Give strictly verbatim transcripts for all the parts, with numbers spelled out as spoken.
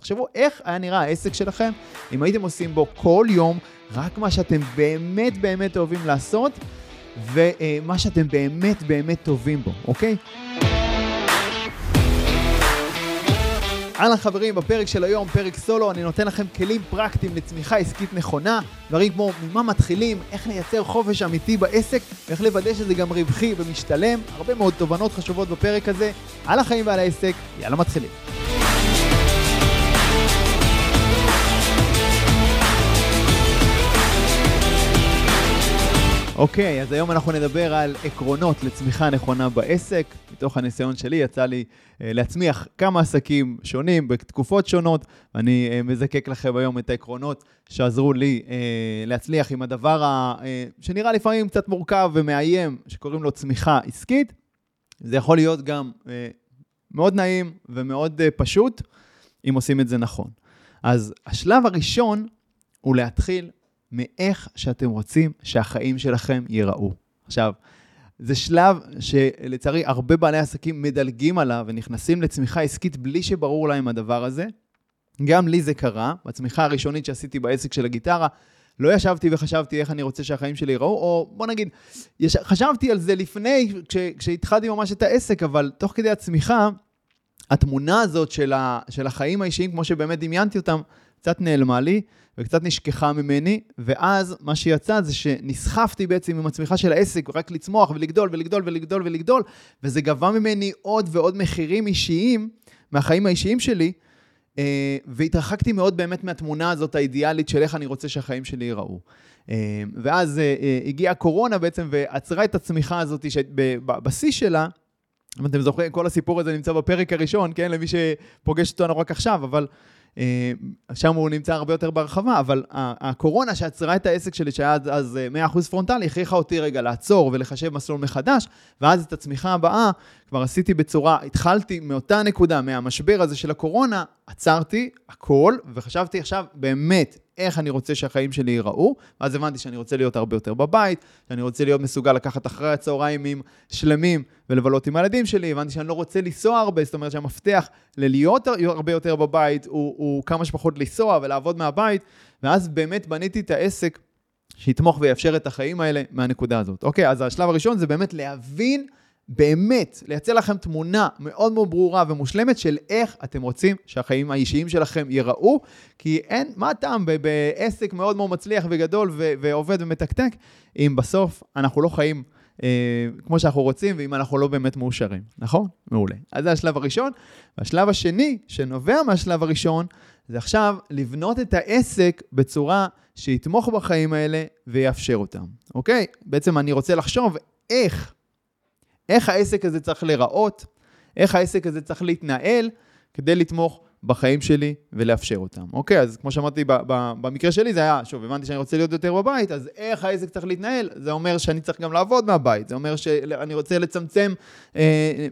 תחשבו איך היה נראה העסק שלכם, אם הייתם עושים בו כל יום, רק מה שאתם באמת באמת אוהבים לעשות, ומה שאתם באמת באמת טובים בו, אוקיי? אהלן חברים, בפרק של היום, פרק סולו, אני נותן לכם כלים פרקטיים לצמיחה עסקית נכונה, דברים כמו ממה מתחילים, איך לייצר חופש אמיתי בעסק, ואיך לוודא שזה גם רווחי ומשתלם, הרבה מאוד תובנות חשובות בפרק הזה, על החיים ועל העסק, יאללה מתחילים. אוקיי, אז היום אנחנו נדבר על עקרונות לצמיחה נכונה בעסק. מתוך הניסיון שלי יצא לי להצמיח כמה עסקים שונים בתקופות שונות. אני מזקק לכם היום את העקרונות שעזרו לי להצליח עם הדבר שנראה לפעמים קצת מורכב ומאיים, שקוראים לו צמיחה עסקית. זה יכול להיות גם מאוד נעים ומאוד פשוט, אם עושים את זה נכון. אז השלב הראשון הוא להתחיל מאיך שאתם רוצים שהחיים שלכם ייראו. עכשיו, זה שלב שלצערי הרבה בעלי עסקים מדלגים עליו ונכנסים לצמיחה עסקית בלי שברור להם הדבר הזה. גם לי זה קרה, בצמיחה הראשונית שעשיתי בעסק של הגיטרה, לא ישבתי וחשבתי איך אני רוצה שהחיים שלי ייראו, או בוא נגיד, יש, חשבתי על זה לפני כש, כשהתחלתי ממש את העסק, אבל תוך כדי הצמיחה, התמונה הזאת של, ה, של החיים האישיים, כמו שבאמת דמיינתי אותם, קצת נעלמה לי וקצת נשכחה ממני, ואז מה שיצא זה שנסחפתי בעצם עם הצמיחה של העסק, רק לצמוח ולגדול ולגדול ולגדול ולגדול, וזה גבה ממני עוד ועוד מחירים אישיים, מהחיים האישיים שלי, והתרחקתי מאוד באמת מהתמונה הזאת האידיאלית של איך אני רוצה שהחיים שלי ייראו. ואז הגיעה הקורונה בעצם ועצרה את הצמיחה הזאת בבסיס שלה, אם אתם זוכרים, כל הסיפור הזה נמצא בפרק הראשון, כן, למי שפוגש אותנו רק עכשיו, אבל שם הוא נמצא הרבה יותר ברחבה, אבל הקורונה שעצרה את העסק שלי, שהיה אז מאה אחוז פרונטלי, הכריחה אותי רגע לעצור ולחשב מסלול מחדש, ואז את הצמיחה הבאה כבר עשיתי בצורה, התחלתי מאותה נקודה, מהמשבר הזה של הקורונה, עצרתי הכל, וחשבתי עכשיו באמת איך אני רוצה שהחיים שלי ייראו, ואז הבנתי שאני רוצה להיות הרבה יותר בבית, שאני רוצה להיות מסוגל לקחת אחרי הצהריים עם שלמים ולבלות עם הילדים שלי, הבנתי שאני לא רוצה לנסוע הרבה, זאת אומרת שהמפתח ללהיות הרבה יותר בבית, הוא, הוא כמה שפחות לנסוע ולעבוד מהבית, ואז באמת בניתי את העסק שיתמוך ויאפשר את החיים האלה מהנקודה הזאת. אוקיי, אז השלב הראשון זה באמת להבין באמת, לייצר לכם תמונה מאוד מאוד ברורה ומושלמת של איך אתם רוצים שהחיים האישיים שלכם ייראו, כי אין, מה טעם בעסק מאוד מאוד מצליח וגדול ו- ועובד ומתקתק, אם בסוף אנחנו לא חיים אה, כמו שאנחנו רוצים, ואם אנחנו לא באמת מאושרים, נכון? מעולה. אז זה השלב הראשון. והשלב השני, שנובע מהשלב הראשון, זה עכשיו לבנות את העסק בצורה שיתמוך בחיים האלה ויאפשר אותם, אוקיי? בעצם אני רוצה לחשוב איך, איך העסק הזה צריך לראות, איך העסק הזה צריך להתנהל, כדי לתמוך בחיים שלי ולאפשר אותם. אוקיי, אז כמו שאמרתי, ב- ב- במקרה שלי זה היה, שוב, הבנתי שאני רוצה להיות יותר בבית, אז איך העסק צריך להתנהל? זה אומר שאני צריך גם לעבוד מהבית, זה אומר שאני רוצה לצמצם אה,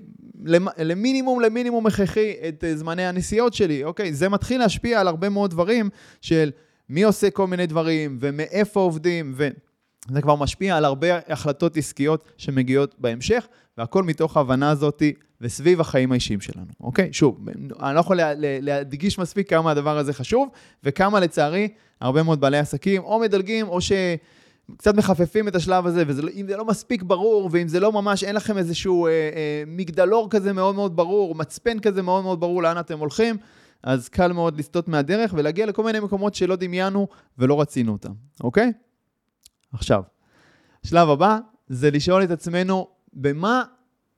למינימום, למינימום הכרחי את זמני הנסיעות שלי. אוקיי, זה מתחיל להשפיע על הרבה מאוד דברים של מי עושה כל מיני דברים ומאיפה עובדים ו... זה כבר משפיע על הרבה החלטות עסקיות שמגיעות בהמשך, והכל מתוך ההבנה הזאת וסביב החיים האישיים שלנו. אוקיי? שוב, אני לא יכול להדגיש מספיק כמה הדבר הזה חשוב, וכמה לצערי הרבה מאוד בעלי עסקים או מדלגים או שקצת מחפפים את השלב הזה, ואם זה לא מספיק ברור, ואם זה לא ממש, אין לכם איזשהו אה, אה, מגדלור כזה מאוד מאוד ברור, מצפן כזה מאוד מאוד ברור לאן אתם הולכים, אז קל מאוד לסטות מהדרך ולהגיע לכל מיני מקומות שלא דמיינו ולא רצינו אותם. אוקיי? עכשיו, השלב הבא זה לשאול את עצמנו במה,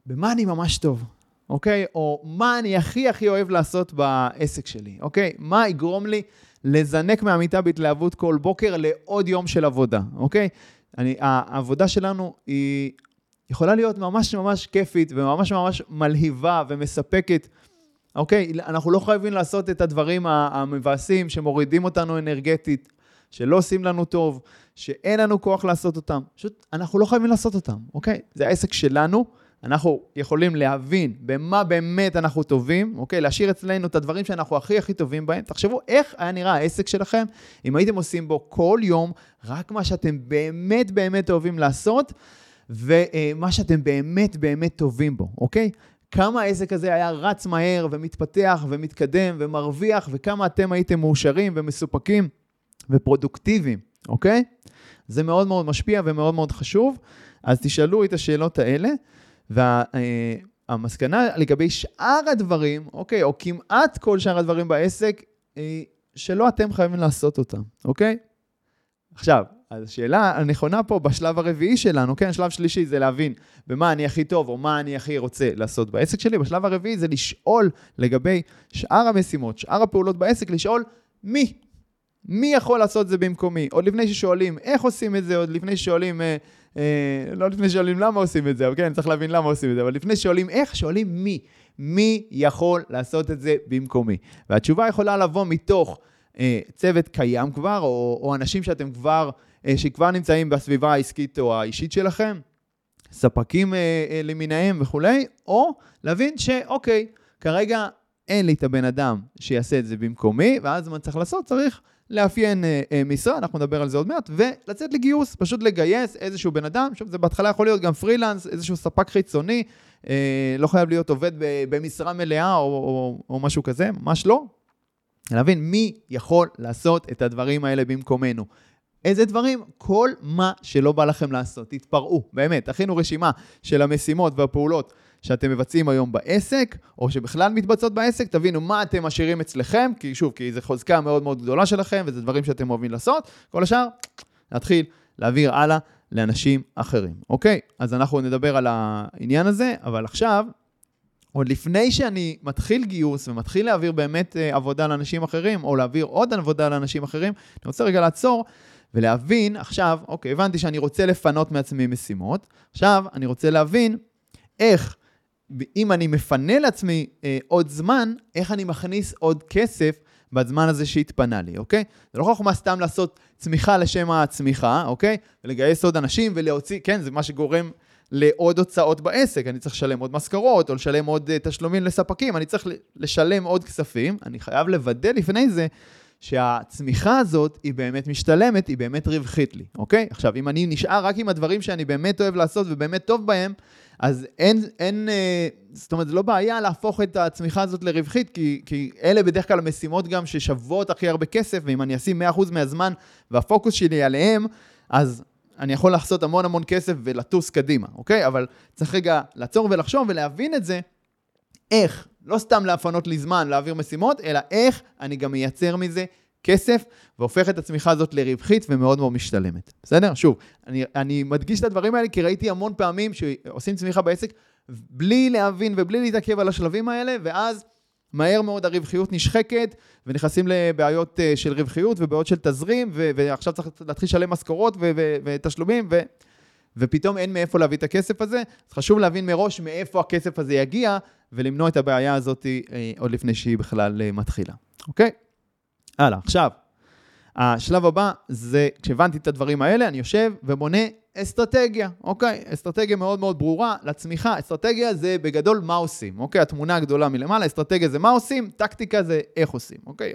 במה אני ממש טוב, אוקיי? או מה אני הכי הכי אוהב לעשות בעסק שלי, אוקיי? מה יגרום לי לזנק מהמיטה בהתלהבות כל בוקר לעוד יום של עבודה, אוקיי? אני, העבודה שלנו היא יכולה להיות ממש ממש כיפית וממש ממש מלהיבה ומספקת, אוקיי? אנחנו לא חייבים לעשות את הדברים המבאסים שמורידים אותנו אנרגטית, שלא עושים לנו טוב, שאין לנו כוח לעשות אותם. פשוט אנחנו לא חייבים לעשות אותם, אוקיי? זה העסק שלנו, אנחנו יכולים להבין במה באמת אנחנו טובים, אוקיי? להשאיר אצלנו את הדברים שאנחנו הכי הכי טובים בהם. תחשבו איך היה נראה העסק שלכם, אם הייתם עושים בו כל יום, רק מה שאתם באמת באמת אוהבים לעשות, ומה שאתם באמת באמת טובים בו, אוקיי? כמה העסק הזה היה רץ מהר ומתפתח ומתקדם ומרוויח, וכמה אתם הייתם מאושרים ומסופקים ופרודוקטיביים, אוקיי? זה מאוד מאוד משפיע ומאוד מאוד חשוב. אז תשאלו את השאלות האלה, והמסקנה לגבי שאר הדברים, אוקיי, או כמעט כל שאר הדברים בעסק, שלא אתם חייבים לעשות אותם, אוקיי? עכשיו, אז השאלה הנכונה פה בשלב הרביעי שלנו, כן, שלב שלישי זה להבין במה אני הכי טוב או מה אני הכי רוצה לעשות בעסק שלי. בשלב הרביעי זה לשאול לגבי שאר המשימות, שאר הפעולות בעסק, לשאול מי, מי יכול לעשות את זה במקומי. עוד לפני ששואלים איך עושים את זה, עוד לפני ששואלים, אה, אה, לא לפני ששואלים למה עושים את זה, אבל כן, צריך להבין למה עושים את זה, אבל לפני ששואלים איך, שואלים מי, מי יכול לעשות את זה במקומי. והתשובה יכולה לבוא מתוך אה, צוות קיים כבר, או, או אנשים שאתם כבר, שכבר נמצאים בסביבה העסקית או האישית שלכם, ספקים אה, אה, למיניהם וכו', או להבין שאוקיי, כרגע אין לי את הבן אדם שיעשה את זה במקומי, ואז מה צריך לעשות? צריך לאפיין אה, אה, משרה, אנחנו נדבר על זה עוד מעט, ולצאת לגיוס, פשוט לגייס איזשהו בן אדם, שוב, זה בהתחלה יכול להיות גם פרילנס, איזשהו ספק חיצוני, אה, לא חייב להיות עובד ב- במשרה מלאה או, או, או משהו כזה, ממש לא. להבין מי יכול לעשות את הדברים האלה במקומנו. איזה דברים? כל מה שלא בא לכם לעשות, תתפרעו, באמת, תכינו רשימה של המשימות והפעולות שאתם מבצעים היום בעסק, או שבכלל מתבצעות בעסק, תבינו מה אתם משאירים אצלכם, כי שוב, כי זו חוזקה מאוד מאוד גדולה שלכם, וזה דברים שאתם אוהבים לעשות, כל השאר, נתחיל להעביר הלאה לאנשים אחרים, אוקיי? אז אנחנו נדבר על העניין הזה, אבל עכשיו, עוד לפני שאני מתחיל גיוס ומתחיל להעביר באמת עבודה לאנשים אחרים, או להעביר עוד עבודה לאנשים אחרים, אני רוצה רגע לעצור, ולהבין, עכשיו, אוקיי, הבנתי שאני רוצה לפנות מעצמי משימות, עכשיו אני רוצה להבין איך, אם אני מפנה לעצמי אה, עוד זמן, איך אני מכניס עוד כסף בזמן הזה שהתפנה לי, אוקיי? זה לא חוכמה סתם לעשות צמיחה לשם הצמיחה, אוקיי? ולגייס עוד אנשים ולהוציא, כן, זה מה שגורם לעוד הוצאות בעסק, אני צריך לשלם עוד משכורות, או לשלם עוד אה, תשלומים לספקים, אני צריך לשלם עוד כספים, אני חייב לוודא לפני זה, שהצמיחה הזאת היא באמת משתלמת, היא באמת רווחית לי, אוקיי? עכשיו, אם אני נשאר רק עם הדברים שאני באמת אוהב לעשות ובאמת טוב בהם, אז אין, אין, אה, זאת אומרת, זה לא בעיה להפוך את הצמיחה הזאת לרווחית, כי, כי אלה בדרך כלל המשימות גם ששוות הכי הרבה כסף, ואם אני אשים מאה אחוז מהזמן והפוקוס שלי עליהם, אז אני יכול לחסות המון המון כסף ולטוס קדימה, אוקיי? אבל צריך רגע לעצור ולחשוב ולהבין את זה, איך? לא סתם להפנות לי זמן, להעביר משימות, אלא איך אני גם מייצר מזה כסף, והופך את הצמיחה הזאת לרווחית ומאוד מאוד משתלמת. בסדר? שוב, אני, אני מדגיש את הדברים האלה, כי ראיתי המון פעמים שעושים צמיחה בעסק, בלי להבין ובלי להתעכב על השלבים האלה, ואז מהר מאוד הרווחיות נשחקת, ונכנסים לבעיות של רווחיות ובעיות של תזרים, ו- ועכשיו צריך להתחיל לשלם משכורות ו- ו- ותשלומים, ו... ופתאום אין מאיפה להביא את הכסף הזה, אז חשוב להבין מראש מאיפה הכסף הזה יגיע, ולמנוע את הבעיה הזאת עוד לפני שהיא בכלל מתחילה. אוקיי? הלאה, עכשיו, השלב הבא זה, כשהבנתי את הדברים האלה, אני יושב ובונה אסטרטגיה, אוקיי? אסטרטגיה מאוד מאוד ברורה לצמיחה, אסטרטגיה זה בגדול מה עושים, אוקיי? התמונה הגדולה מלמעלה, אסטרטגיה זה מה עושים, טקטיקה זה איך עושים, אוקיי?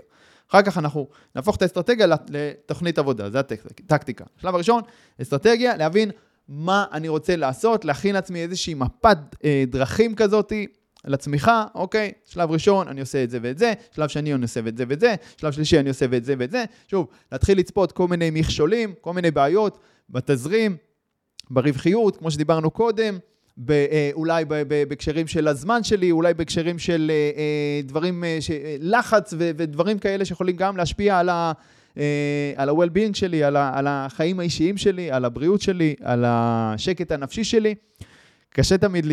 אחר כך אנחנו נהפוך את האסטרטגיה לתוכנית עבודה, זה הטקטיקה. השלב הראשון, אסטרטגיה, להבין מה אני רוצה לעשות, להכין לעצמי איזושהי מפת אה, דרכים כזאת לצמיחה, אוקיי, שלב ראשון אני עושה את זה ואת זה, שלב שני אני עושה את זה ואת זה, שלב שלישי אני עושה את זה ואת זה, שוב, להתחיל לצפות כל מיני מכשולים, כל מיני בעיות, בתזרים, ברווחיות, כמו שדיברנו קודם, אולי בקשרים של הזמן שלי, אולי בקשרים של אה, דברים, אה, לחץ ו- ודברים כאלה שיכולים גם להשפיע על ה... על ה-well-being שלי, על החיים האישיים שלי, על הבריאות שלי, על השקט הנפשי שלי. קשה תמיד,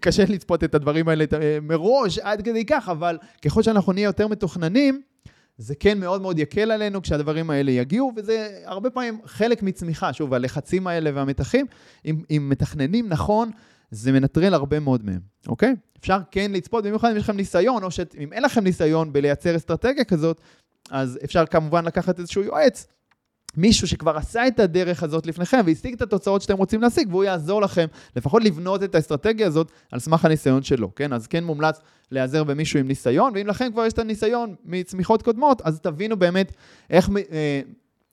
קשה לצפות את הדברים האלה מראש, עד כדי כך, אבל ככל שאנחנו נהיה יותר מתוכננים, זה כן מאוד מאוד יקל עלינו כשהדברים האלה יגיעו, וזה הרבה פעמים חלק מצמיחה, שוב, הלחצים האלה והמתחים, אם, אם מתכננים נכון, זה מנטרל הרבה מאוד מהם, אוקיי? אפשר כן לצפות, במיוחד אם יש לכם ניסיון, או שאם אין לכם ניסיון בלייצר אסטרטגיה כזאת, אז אפשר כמובן לקחת איזשהו יועץ, מישהו שכבר עשה את הדרך הזאת לפניכם, והשיג את התוצאות שאתם רוצים להשיג, והוא יעזור לכם לפחות לבנות את האסטרטגיה הזאת על סמך הניסיון שלו, כן? אז כן מומלץ להיעזר במישהו עם ניסיון, ואם לכם כבר יש את הניסיון מצמיחות קודמות, אז תבינו באמת איך אה,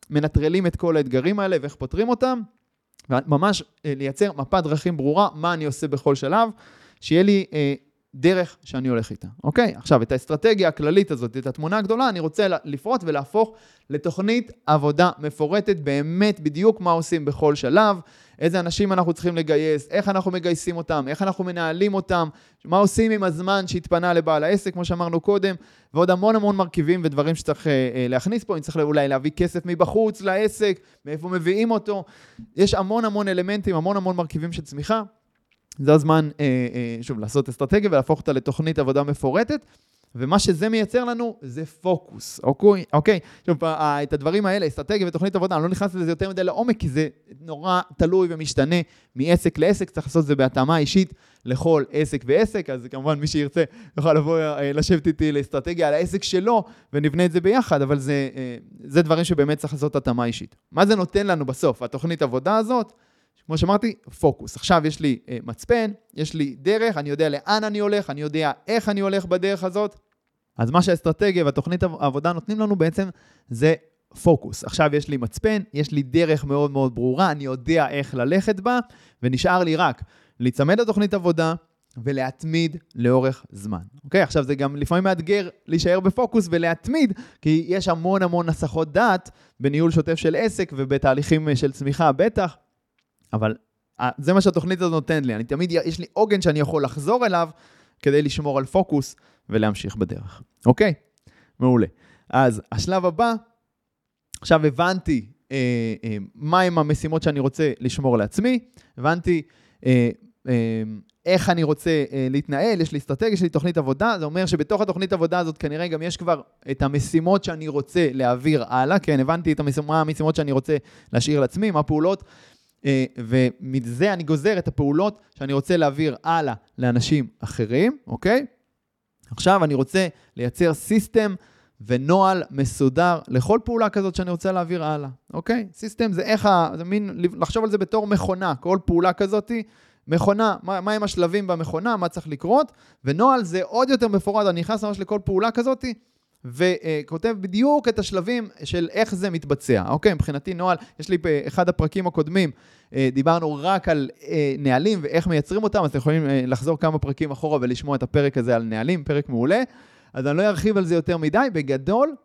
מנטרלים את כל האתגרים האלה, ואיך פותרים אותם, וממש אה, לייצר מפת דרכים ברורה, מה אני עושה בכל שלב, שיהיה לי אה, דרך שאני הולך איתה. אוקיי? עכשיו, את האסטרטגיה הכללית הזאת, את התמונה הגדולה, אני רוצה לפרוט ולהפוך לתוכנית עבודה מפורטת, באמת בדיוק מה עושים בכל שלב, איזה אנשים אנחנו צריכים לגייס, איך אנחנו מגייסים אותם, איך אנחנו מנהלים אותם, מה עושים עם הזמן שהתפנה לבעל העסק, כמו שאמרנו קודם, ועוד המון המון מרכיבים ודברים שצריך אה, להכניס פה, אני צריך אולי להביא כסף מבחוץ לעסק, מאיפה מביאים אותו, יש המון המון אלמנטים, המון המון מרכיבים של צמיחה, זה הזמן, אה, אה, שוב, לעשות אסטרטגיה ולהפוך אותה לתוכנית עבודה מפורטת, ומה שזה מייצר לנו זה פוקוס, אוקיי? אוקיי? שוב, את הדברים האלה, אסטרטגיה ותוכנית עבודה, אני לא נכנס לזה יותר מדי לעומק, כי זה נורא תלוי ומשתנה מעסק לעסק, צריך לעשות זה בהתאמה אישית לכל עסק ועסק, אז כמובן מי שירצה יוכל לבוא לשבת איתי לאסטרטגיה על העסק שלו, ונבנה את זה ביחד, אבל זה, אה, זה דברים שבאמת צריך לעשות התאמה אישית. מה זה נותן לנו בסוף? התוכנית עבודה הזאת, כמו שאמרתי, פוקוס. עכשיו יש לי מצפן, יש לי דרך, אני יודע לאן אני הולך, אני יודע איך אני הולך בדרך הזאת. אז מה שהאסטרטגיה והתוכנית העבודה נותנים לנו בעצם זה פוקוס. עכשיו יש לי מצפן, יש לי דרך מאוד מאוד ברורה, אני יודע איך ללכת בה, ונשאר לי רק להצמד לתוכנית עבודה ולהתמיד לאורך זמן. אוקיי? עכשיו זה גם לפעמים מאתגר להישאר בפוקוס ולהתמיד, כי יש המון המון הסחות דעת בניהול שוטף של עסק ובתהליכים של צמיחה בטח. אבל זה מה שהתוכנית הזאת נותן לי, אני תמיד, יש לי עוגן שאני יכול לחזור אליו, כדי לשמור על פוקוס ולהמשיך בדרך. אוקיי? מעולה. אז השלב הבא, עכשיו הבנתי אה, אה, מהם המשימות שאני רוצה לשמור לעצמי, הבנתי אה, אה, איך אני רוצה אה, להתנהל, יש לי אסטרטגיה, יש לי תוכנית עבודה, זה אומר שבתוך התוכנית עבודה הזאת כנראה גם יש כבר את המשימות שאני רוצה להעביר הלאה, כן, הבנתי את המשימות, המשימות שאני רוצה להשאיר לעצמי, מה הפעולות, ומזה אני גוזר את הפעולות שאני רוצה להעביר הלאה לאנשים אחרים, אוקיי? עכשיו אני רוצה לייצר סיסטם ונועל מסודר לכל פעולה כזאת שאני רוצה להעביר הלאה, אוקיי? סיסטם זה איך, זה מין, לחשוב על זה בתור מכונה, כל פעולה כזאת היא מכונה, מה, מה הם השלבים במכונה, מה צריך לקרות, ונועל זה עוד יותר מפורט, אני נכנס ממש לכל פעולה כזאת, וכותב בדיוק את השלבים של איך זה מתבצע. אוקיי, מבחינתי נועל, יש לי באחד הפרקים הקודמים, דיברנו רק על נהלים ואיך מייצרים אותם, אז אתם יכולים לחזור כמה פרקים אחורה ולשמוע את הפרק הזה על נהלים, פרק מעולה, אז אני לא ארחיב על זה יותר מדי, בגדול,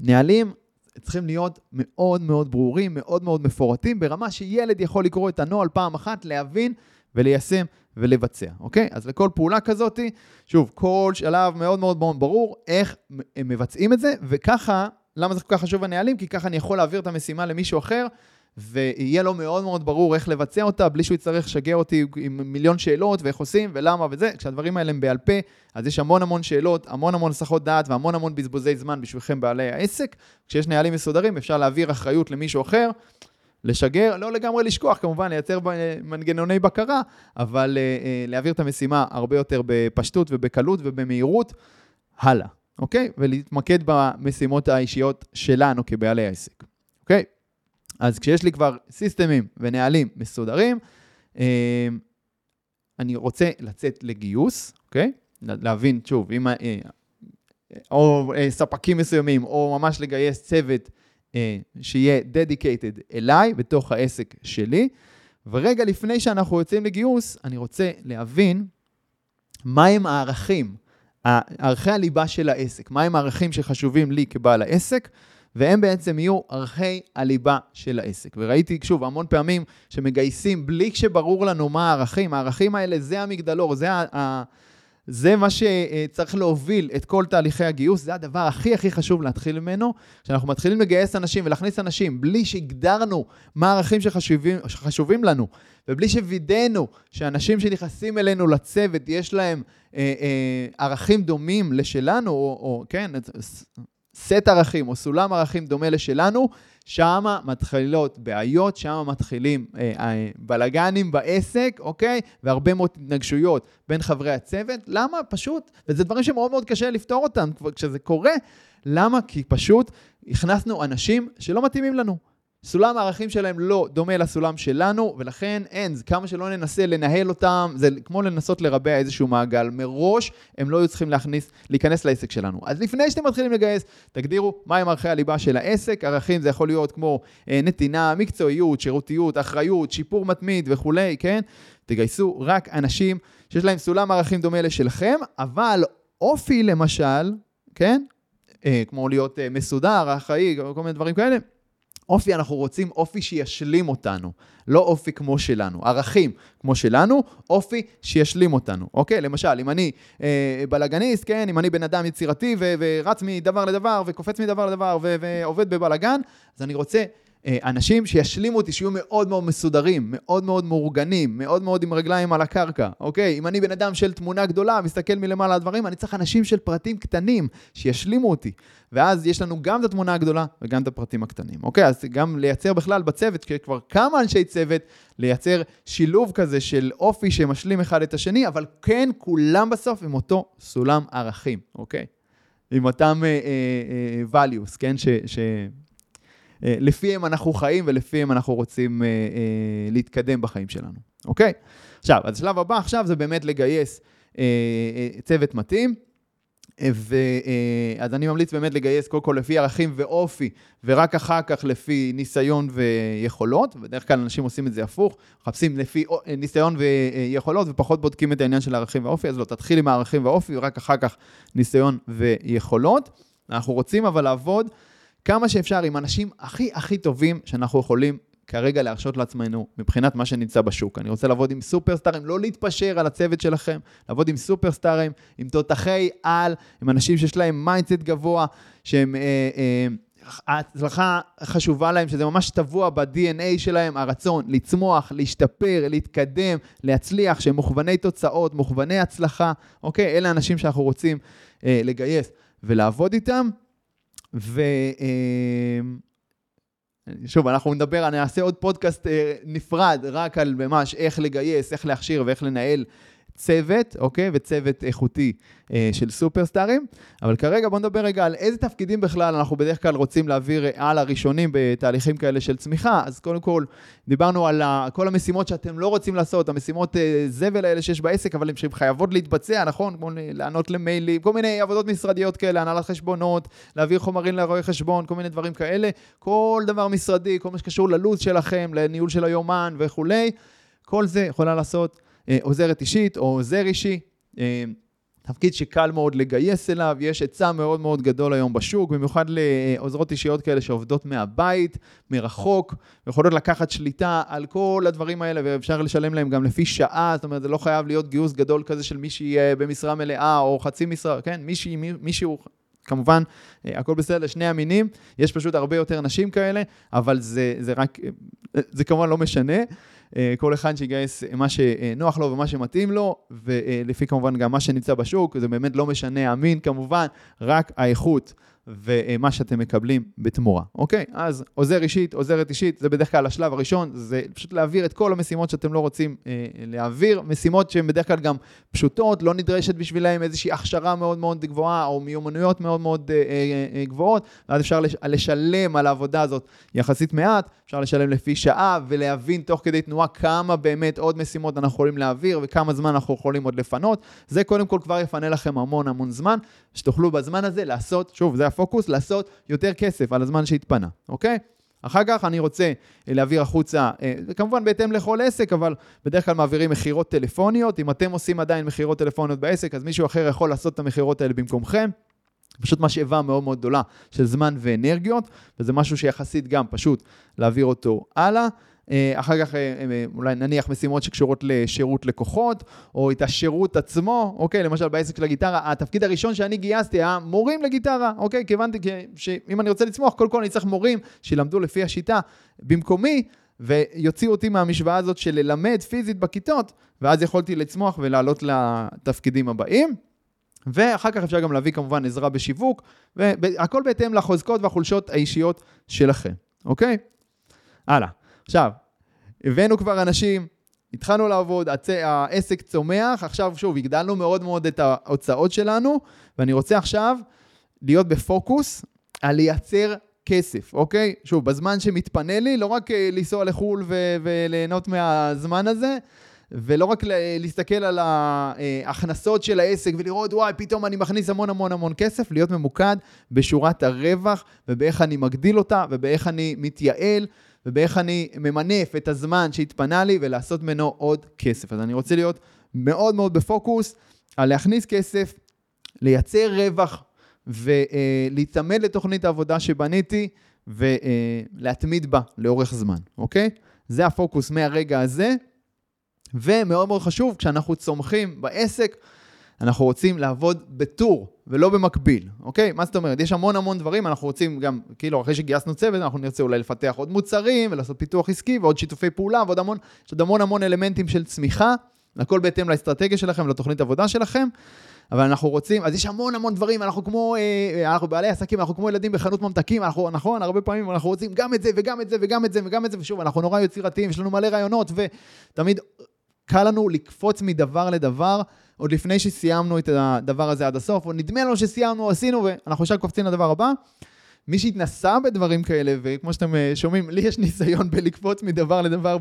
נהלים צריכים להיות מאוד מאוד ברורים, מאוד מאוד מפורטים, ברמה שילד יכול לקרוא את הנועל פעם אחת, להבין וליישם ולבצע, אוקיי? אז לכל פעולה כזאת, שוב, כל שלב מאוד מאוד מאוד ברור, איך הם מבצעים את זה, וככה, למה זה כל כך חשוב הנהלים? כי ככה אני יכול להעביר את המשימה למישהו אחר, ויהיה לו מאוד מאוד ברור איך לבצע אותה, בלי שהוא יצטרך לשגע אותי עם מיליון שאלות, ואיך עושים, ולמה, וזה. כשהדברים האלה הם בעל פה, אז יש המון המון שאלות, המון המון סחות דעת, והמון המון בזבוזי זמן בשבילכם בעלי העסק. כשיש נהלים מסודרים, אפשר להעביר אחריות למישהו אחר, לשגר, לא לגמרי לשכוח, כמובן, לייצר מנגנוני בקרה, אבל uh, להעביר את המשימה הרבה יותר בפשטות ובקלות ובמהירות, הלאה, אוקיי? ולהתמקד במשימות האישיות שלנו כבעלי העסק, אוקיי? אז כשיש לי כבר סיסטמים ונהלים מסודרים, uh, אני רוצה לצאת לגיוס, אוקיי? להבין, שוב, אם, uh, או uh, ספקים מסוימים, או ממש לגייס צוות, שיהיה dedicated אליי בתוך העסק שלי, ורגע לפני שאנחנו יוצאים לגיוס, אני רוצה להבין מהם הערכים, ערכי הליבה של העסק, מהם הערכים שחשובים לי כבעל העסק, והם בעצם יהיו ערכי הליבה של העסק. וראיתי, שוב, המון פעמים שמגייסים בלי כשברור לנו מה הערכים, הערכים האלה זה המגדלור, זה ה... זה מה שצריך להוביל את כל תהליכי הגיוס, זה הדבר הכי הכי חשוב להתחיל ממנו, כשאנחנו מתחילים לגייס אנשים ולהכניס אנשים, בלי שהגדרנו מה הערכים שחשובים, שחשובים לנו, ובלי שווידאנו שאנשים שנכנסים אלינו לצוות, יש להם אה, אה, ערכים דומים לשלנו, או, או כן, סט ערכים או סולם ערכים דומה לשלנו, שם מתחילות בעיות, שם מתחילים אה, אה, בלגנים בעסק, אוקיי? והרבה מאוד התנגשויות בין חברי הצוות. למה? פשוט, וזה דברים שמאוד מאוד קשה לפתור אותם כשזה קורה. למה? כי פשוט הכנסנו אנשים שלא מתאימים לנו, סולם הערכים שלהם לא דומה לסולם שלנו, ולכן אין, כמה שלא ננסה לנהל אותם, זה כמו לנסות לרבע איזשהו מעגל מראש, הם לא היו צריכים להכניס, להיכנס לעסק שלנו. אז לפני שאתם מתחילים לגייס, תגדירו מהם ערכי הליבה של העסק. ערכים זה יכול להיות כמו נתינה, מקצועיות, שירותיות, אחריות, שיפור מתמיד וכולי, כן? תגייסו רק אנשים שיש להם סולם ערכים דומה לשלכם, אבל אופי למשל, כן? כמו להיות מסודר, אחראי, כל מיני דברים כאלה. אופי, אנחנו רוצים אופי שישלים אותנו, לא אופי כמו שלנו, ערכים כמו שלנו, אופי שישלים אותנו, אוקיי? למשל, אם אני אה, בלגניסט, כן? אם אני בן אדם יצירתי ו- ורץ מדבר לדבר וקופץ מדבר לדבר ו- ועובד בבלגן, אז אני רוצה אה, אנשים שישלימו אותי, שיהיו מאוד מאוד מסודרים, מאוד מאוד מאורגנים, מאוד מאוד עם רגליים על הקרקע, אוקיי? אם אני בן אדם של תמונה גדולה, מסתכל מלמעלה הדברים, אני צריך אנשים של פרטים קטנים שישלימו אותי. ואז יש לנו גם את התמונה הגדולה וגם את הפרטים הקטנים. אוקיי, אז גם לייצר בכלל בצוות, כבר כמה אנשי צוות, לייצר שילוב כזה של אופי שמשלים אחד את השני, אבל כן, כולם בסוף עם אותו סולם ערכים, אוקיי? עם אותם אה, אה, אה, values, כן? ש, ש, אה, לפיהם אנחנו חיים ולפיהם אנחנו רוצים אה, אה, להתקדם בחיים שלנו, אוקיי? עכשיו, אז השלב הבא עכשיו זה באמת לגייס אה, אה, צוות מתאים, ואז אני ממליץ באמת לגייס קודם כל לפי ערכים ואופי, ורק אחר כך לפי ניסיון ויכולות, ובדרך כלל אנשים עושים את זה הפוך, חפשים לפי ניסיון ויכולות, ופחות בודקים את העניין של הערכים והאופי, אז לא, תתחיל עם הערכים והאופי, ורק אחר כך ניסיון ויכולות. אנחנו רוצים אבל לעבוד כמה שאפשר עם אנשים הכי הכי טובים שאנחנו יכולים כרגע להרשות לעצמנו, מבחינת מה שנמצא בשוק. אני רוצה לעבוד עם סופרסטארים, לא להתפשר על הצוות שלכם, לעבוד עם סופרסטארים, עם תותחי על, עם אנשים שיש להם מיינדסט גבוה, שהם, אה, אה, ההצלחה חשובה להם, שזה ממש טבוע ב-די אן איי שלהם, הרצון לצמוח, להשתפר, להתקדם, להצליח, שהם מוכווני תוצאות, מוכווני הצלחה, אוקיי? אלה אנשים שאנחנו רוצים אה, לגייס ולעבוד איתם, ו... אה, שוב, אנחנו נדבר, אני אעשה עוד פודקאסט נפרד, רק על ממש איך לגייס, איך להכשיר ואיך לנהל צוות, אוקיי? וצוות איכותי אה, של סופרסטארים. אבל כרגע בוא נדבר רגע על איזה תפקידים בכלל אנחנו בדרך כלל רוצים להעביר על הראשונים בתהליכים כאלה של צמיחה. אז קודם כל, דיברנו על כל המשימות שאתם לא רוצים לעשות, המשימות אה, זבל האלה שיש בעסק, אבל הן חייבות להתבצע, נכון? כמו לענות למיילים, כל מיני עבודות משרדיות כאלה, הנהלת חשבונות, להעביר חומרים לרואי חשבון, כל מיני דברים כאלה. כל דבר משרדי, כל מה שקשור ללוז שלכם, לניהול של היומן וכולי. כל זה יכולה לעשות עוזרת אישית או עוזר אישי, תפקיד שקל מאוד לגייס אליו, יש עצה מאוד מאוד גדול היום בשוק, במיוחד לעוזרות אישיות כאלה שעובדות מהבית, מרחוק, יכולות לקחת שליטה על כל הדברים האלה, ואפשר לשלם להם גם לפי שעה, זאת אומרת, זה לא חייב להיות גיוס גדול כזה של מישהי במשרה מלאה או חצי משרה, כן, מישהי, מישהו... כמובן, הכל בסדר, שני המינים, יש פשוט הרבה יותר נשים כאלה, אבל זה, זה רק, זה כמובן לא משנה, כל אחד שיגייס מה שנוח לו ומה שמתאים לו, ולפי כמובן גם מה שנמצא בשוק, זה באמת לא משנה המין, כמובן, רק האיכות ומה שאתם מקבלים בתמורה. אוקיי? אז עוזר אישית, עוזרת אישית, זה בדרך כלל השלב הראשון, זה פשוט להעביר את כל המשימות שאתם לא רוצים אה, להעביר, משימות שהן בדרך כלל גם פשוטות, לא נדרשת בשבילהם איזושהי הכשרה מאוד מאוד גבוהה, או מיומנויות מאוד מאוד אה, אה, אה, גבוהות, ואז אפשר לשלם על העבודה הזאת יחסית מעט, אפשר לשלם לפי שעה, ולהבין תוך כדי תנועה כמה באמת עוד משימות אנחנו יכולים להעביר, וכמה זמן אנחנו יכולים עוד לפנות. זה קודם כל כבר יפנה לכם המון המון זמן, שתוכלו בזמן הזה לעשות, שוב, זה הפוקוס, לעשות יותר כסף על הזמן שהתפנה, אוקיי? אחר כך אני רוצה להעביר החוצה, כמובן בהתאם לכל עסק, אבל בדרך כלל מעבירים מחירות טלפוניות. אם אתם עושים עדיין מחירות טלפוניות בעסק, אז מישהו אחר יכול לעשות את המחירות האלה במקומכם. פשוט משאבה מאוד מאוד גדולה של זמן ואנרגיות, וזה משהו שיחסית גם פשוט להעביר אותו הלאה. אחר כך אולי נניח משימות שקשורות לשירות לקוחות, או את השירות עצמו, אוקיי, למשל בעסק של הגיטרה, התפקיד הראשון שאני גייסתי, המורים לגיטרה, אוקיי, כיוונתי שאם אני רוצה לצמוח, כל כל אני צריך מורים שילמדו לפי השיטה במקומי, ויוציאו אותי מהמשוואה הזאת של ללמד פיזית בכיתות, ואז יכולתי לצמוח ולעלות לתפקידים הבאים. ואחר כך אפשר גם להביא כמובן עזרה בשיווק, והכל בהתאם לחוזקות והחולשות האישיות שלכם, אוקיי? הלאה. עכשיו, הבאנו כבר אנשים, התחלנו לעבוד, העסק צומח, עכשיו שוב, הגדלנו מאוד מאוד את ההוצאות שלנו, ואני רוצה עכשיו להיות בפוקוס על לייצר כסף, אוקיי? שוב, בזמן שמתפנה לי, לא רק לנסוע לחול ו- וליהנות מהזמן הזה, ולא רק להסתכל על ההכנסות של העסק ולראות, וואי, פתאום אני מכניס המון המון המון כסף, להיות ממוקד בשורת הרווח, ובאיך אני מגדיל אותה, ובאיך אני מתייעל, ובאיך אני ממנף את הזמן שהתפנה לי, ולעשות ממנו עוד כסף. אז אני רוצה להיות מאוד מאוד בפוקוס, על להכניס כסף, לייצר רווח, ולהתאמן לתוכנית העבודה שבניתי, ולהתמיד בה לאורך זמן, אוקיי? זה הפוקוס מהרגע הזה, ומאוד מאוד חשוב, כשאנחנו צומחים בעסק, אנחנו רוצים לעבוד בטור, ולא במקביל, אוקיי? מה זאת אומרת? יש המון המון דברים, אנחנו רוצים גם, כאילו, אחרי שגייסנו צוות, אנחנו נרצה אולי לפתח עוד מוצרים, ולעשות פיתוח עסקי, ועוד שיתופי פעולה, ועוד המון, יש עוד המון המון אלמנטים של צמיחה, הכל בהתאם לאסטרטגיה שלכם, לתוכנית עבודה שלכם, אבל אנחנו רוצים, אז יש המון המון דברים, אנחנו כמו, אנחנו בעלי עסקים, אנחנו כמו ילדים בחנות ממתקים, אנחנו, נכון, הרבה פעמים אנחנו רוצים גם את זה, וגם את זה, וגם את זה, וגם את זה, ושוב, אנחנו נורא יצירתיים, יש לנו מלא רעיונות, ותמיד קל לנו לקפוץ מדבר לדבר, עוד לפני שסיימנו את הדבר הזה עד הסוף, או נדמה לנו שסיימנו, עשינו, ואנחנו שם קופצים לדבר הבא. מי שהתנסה בדברים כאלה, וכמו שאתם שומעים, לי יש ניסיון בלקפוץ מדבר לדבר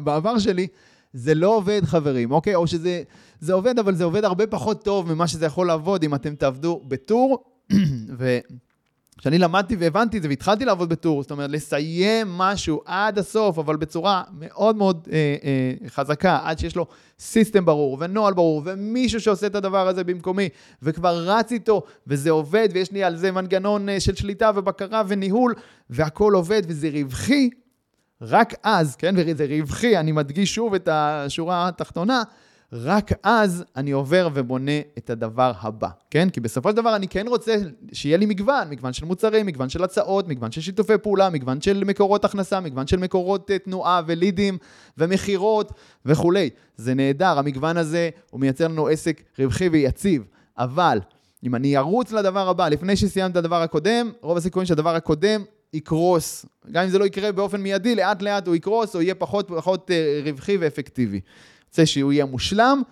בעבר שלי, זה לא עובד, חברים, אוקיי? או שזה, זה עובד, אבל זה עובד הרבה פחות טוב ממה שזה יכול לעבוד, אם אתם תעבדו בטור, וכשאני למדתי והבנתי את זה, והתחלתי לעבוד בטור, זאת אומרת, לסיים משהו עד הסוף, אבל בצורה מאוד מאוד אה, אה, חזקה, עד שיש לו סיסטם ברור, ונועל ברור, ומישהו שעושה את הדבר הזה במקומי, וכבר רץ איתו, וזה עובד, ויש לי על זה מנגנון אה, של שליטה ובקרה וניהול, והכל עובד, וזה רווחי, רק אז, כן, וזה רווחי, אני מדגיש שוב את השורה התחתונה, רק אז אני עובר ובונה את הדבר הבא, כן? כי בסופו של דבר אני כן רוצה שיהיה לי מגוון, מגוון של מוצרים, מגוון של הצעות, מגוון של שיתופי פעולה, מגוון של מקורות הכנסה, מגוון של מקורות תנועה ולידים ומחירות וכו'. זה נהדר, המגוון הזה הוא מייצר לנו עסק רווחי ויציב, אבל אם אני ארוץ לדבר הבא, לפני שסיימת הדבר הקודם, רוב הסיכויים שהדבר הקודם, יקרוס, גם אם זה לא יקרה באופן מיידי, לאט לאט הוא יקרוס, או יהיה פחות פחות רווחי ואפקטיבי. רוצה שהוא יהיה מושלם,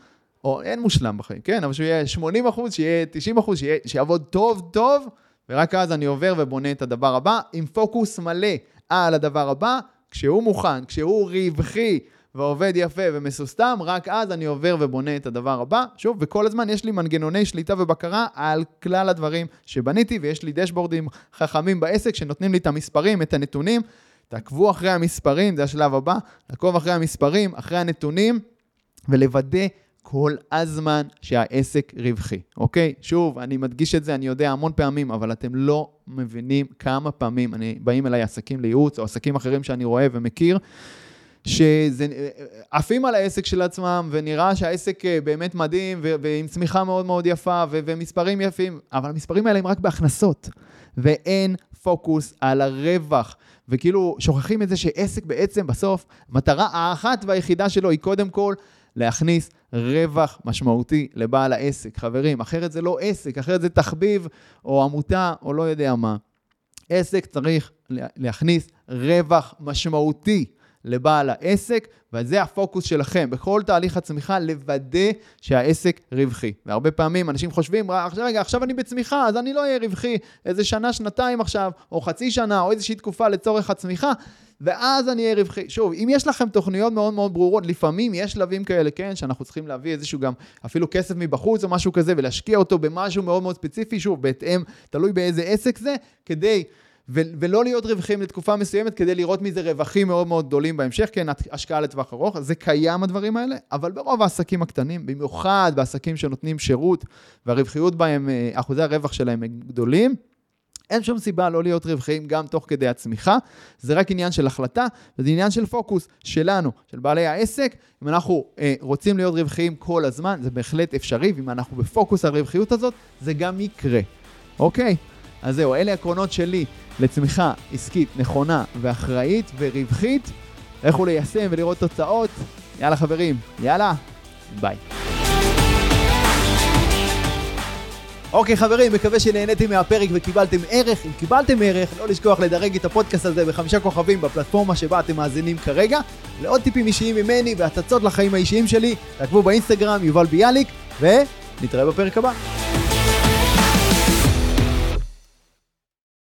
או אין מושלם בחיים, כן? אבל שהוא יהיה שמונים אחוז, שיהיה תשעים אחוז, שיהיה, שיעבוד טוב טוב, ורק אז אני עובר ובונה את הדבר הבא, עם פוקוס מלא על הדבר הבא, כשהוא מוכן, כשהוא רווחי, ועובד יפה ומסוסתם, רק אז אני עובר ובונה את הדבר הבא, שוב, וכל הזמן יש לי מנגנוני שליטה ובקרה על כלל הדברים שבניתי, ויש לי דשבורדים חכמים בעסק שנותנים לי את המספרים, את הנתונים, תעקבו אחרי המספרים, זה השלב הבא, לעקוב אחרי המספרים, אחרי הנתונים, ולוודא כל הזמן שהעסק רווחי, אוקיי? שוב, אני מדגיש את זה, אני יודע המון פעמים, אבל אתם לא מבינים כמה פעמים, אני, באים אליי עסקים לייעוץ, או עסקים אחרים שאני רואה ומכיר, שזה עפים על העסק של עצמם, ונראה שהעסק באמת מדהים, ו- ועם צמיחה מאוד מאוד יפה, ו- ומספרים יפים, אבל המספרים האלה הם רק בהכנסות, ואין פוקוס על הרווח, וכאילו שוכחים את זה שעסק בעצם בסוף, מטרה האחת והיחידה שלו היא קודם כל, להכניס רווח משמעותי לבעל העסק, חברים, אחרת זה לא עסק, אחרת זה תחביב, או עמותה, או לא יודע מה, עסק צריך להכניס רווח משמעותי, לבעל העסק, וזה הפוקוס שלכם, בכל תהליך הצמיחה, לוודא שהעסק רווחי. והרבה פעמים אנשים חושבים, רגע, עכשיו אני בצמיחה, אז אני לא אהיה רווחי, איזה שנה, שנתיים עכשיו, או חצי שנה, או איזושהי תקופה לצורך הצמיחה, ואז אני אהיה רווחי. שוב, אם יש לכם תוכניות מאוד מאוד ברורות, לפעמים יש שלבים כאלה, כן, שאנחנו צריכים להביא איזשהו גם, אפילו כסף מבחוץ או משהו כזה, ולהשקיע אותו במשהו מאוד מאוד ספציפי, שוב, בהתאם, תלוי באיזה עסק זה, כדי ולא להיות רווחים לתקופה מסוימת, כדי לראות מזה רווחים מאוד מאוד גדולים בהמשך, כן, השקעה לטווח ארוך, זה קיים הדברים האלה, אבל ברוב העסקים הקטנים, במיוחד בעסקים שנותנים שירות, והרווחיות בהם, אחוזי הרווח שלהם גדולים, אין שום סיבה לא להיות רווחיים גם תוך כדי הצמיחה, זה רק עניין של החלטה, וזה עניין של פוקוס שלנו, של בעלי העסק, אם אנחנו אה, רוצים להיות רווחיים כל הזמן, זה בהחלט אפשרי, ואם אנחנו בפוקוס על הרווחיות הזאת, זה גם יקרה. אוקיי? אז זהו, אלה עקרונות שלי לצמיחה עסקית נכונה ואחראית ורווחית. לכו ליישם ולראות תוצאות. יאללה חברים, יאללה, ביי. אוקיי חברים, מקווה שנהניתם מהפרק וקיבלתם ערך. אם קיבלתם ערך, לא לשכוח לדרג את הפודקאסט הזה בחמישה כוכבים בפלטפורמה שבה אתם מאזינים כרגע. לעוד טיפים אישיים ממני והתצות לחיים האישיים שלי, תעקבו באינסטגרם יובל ביאליק, ונתראה בפרק הבא.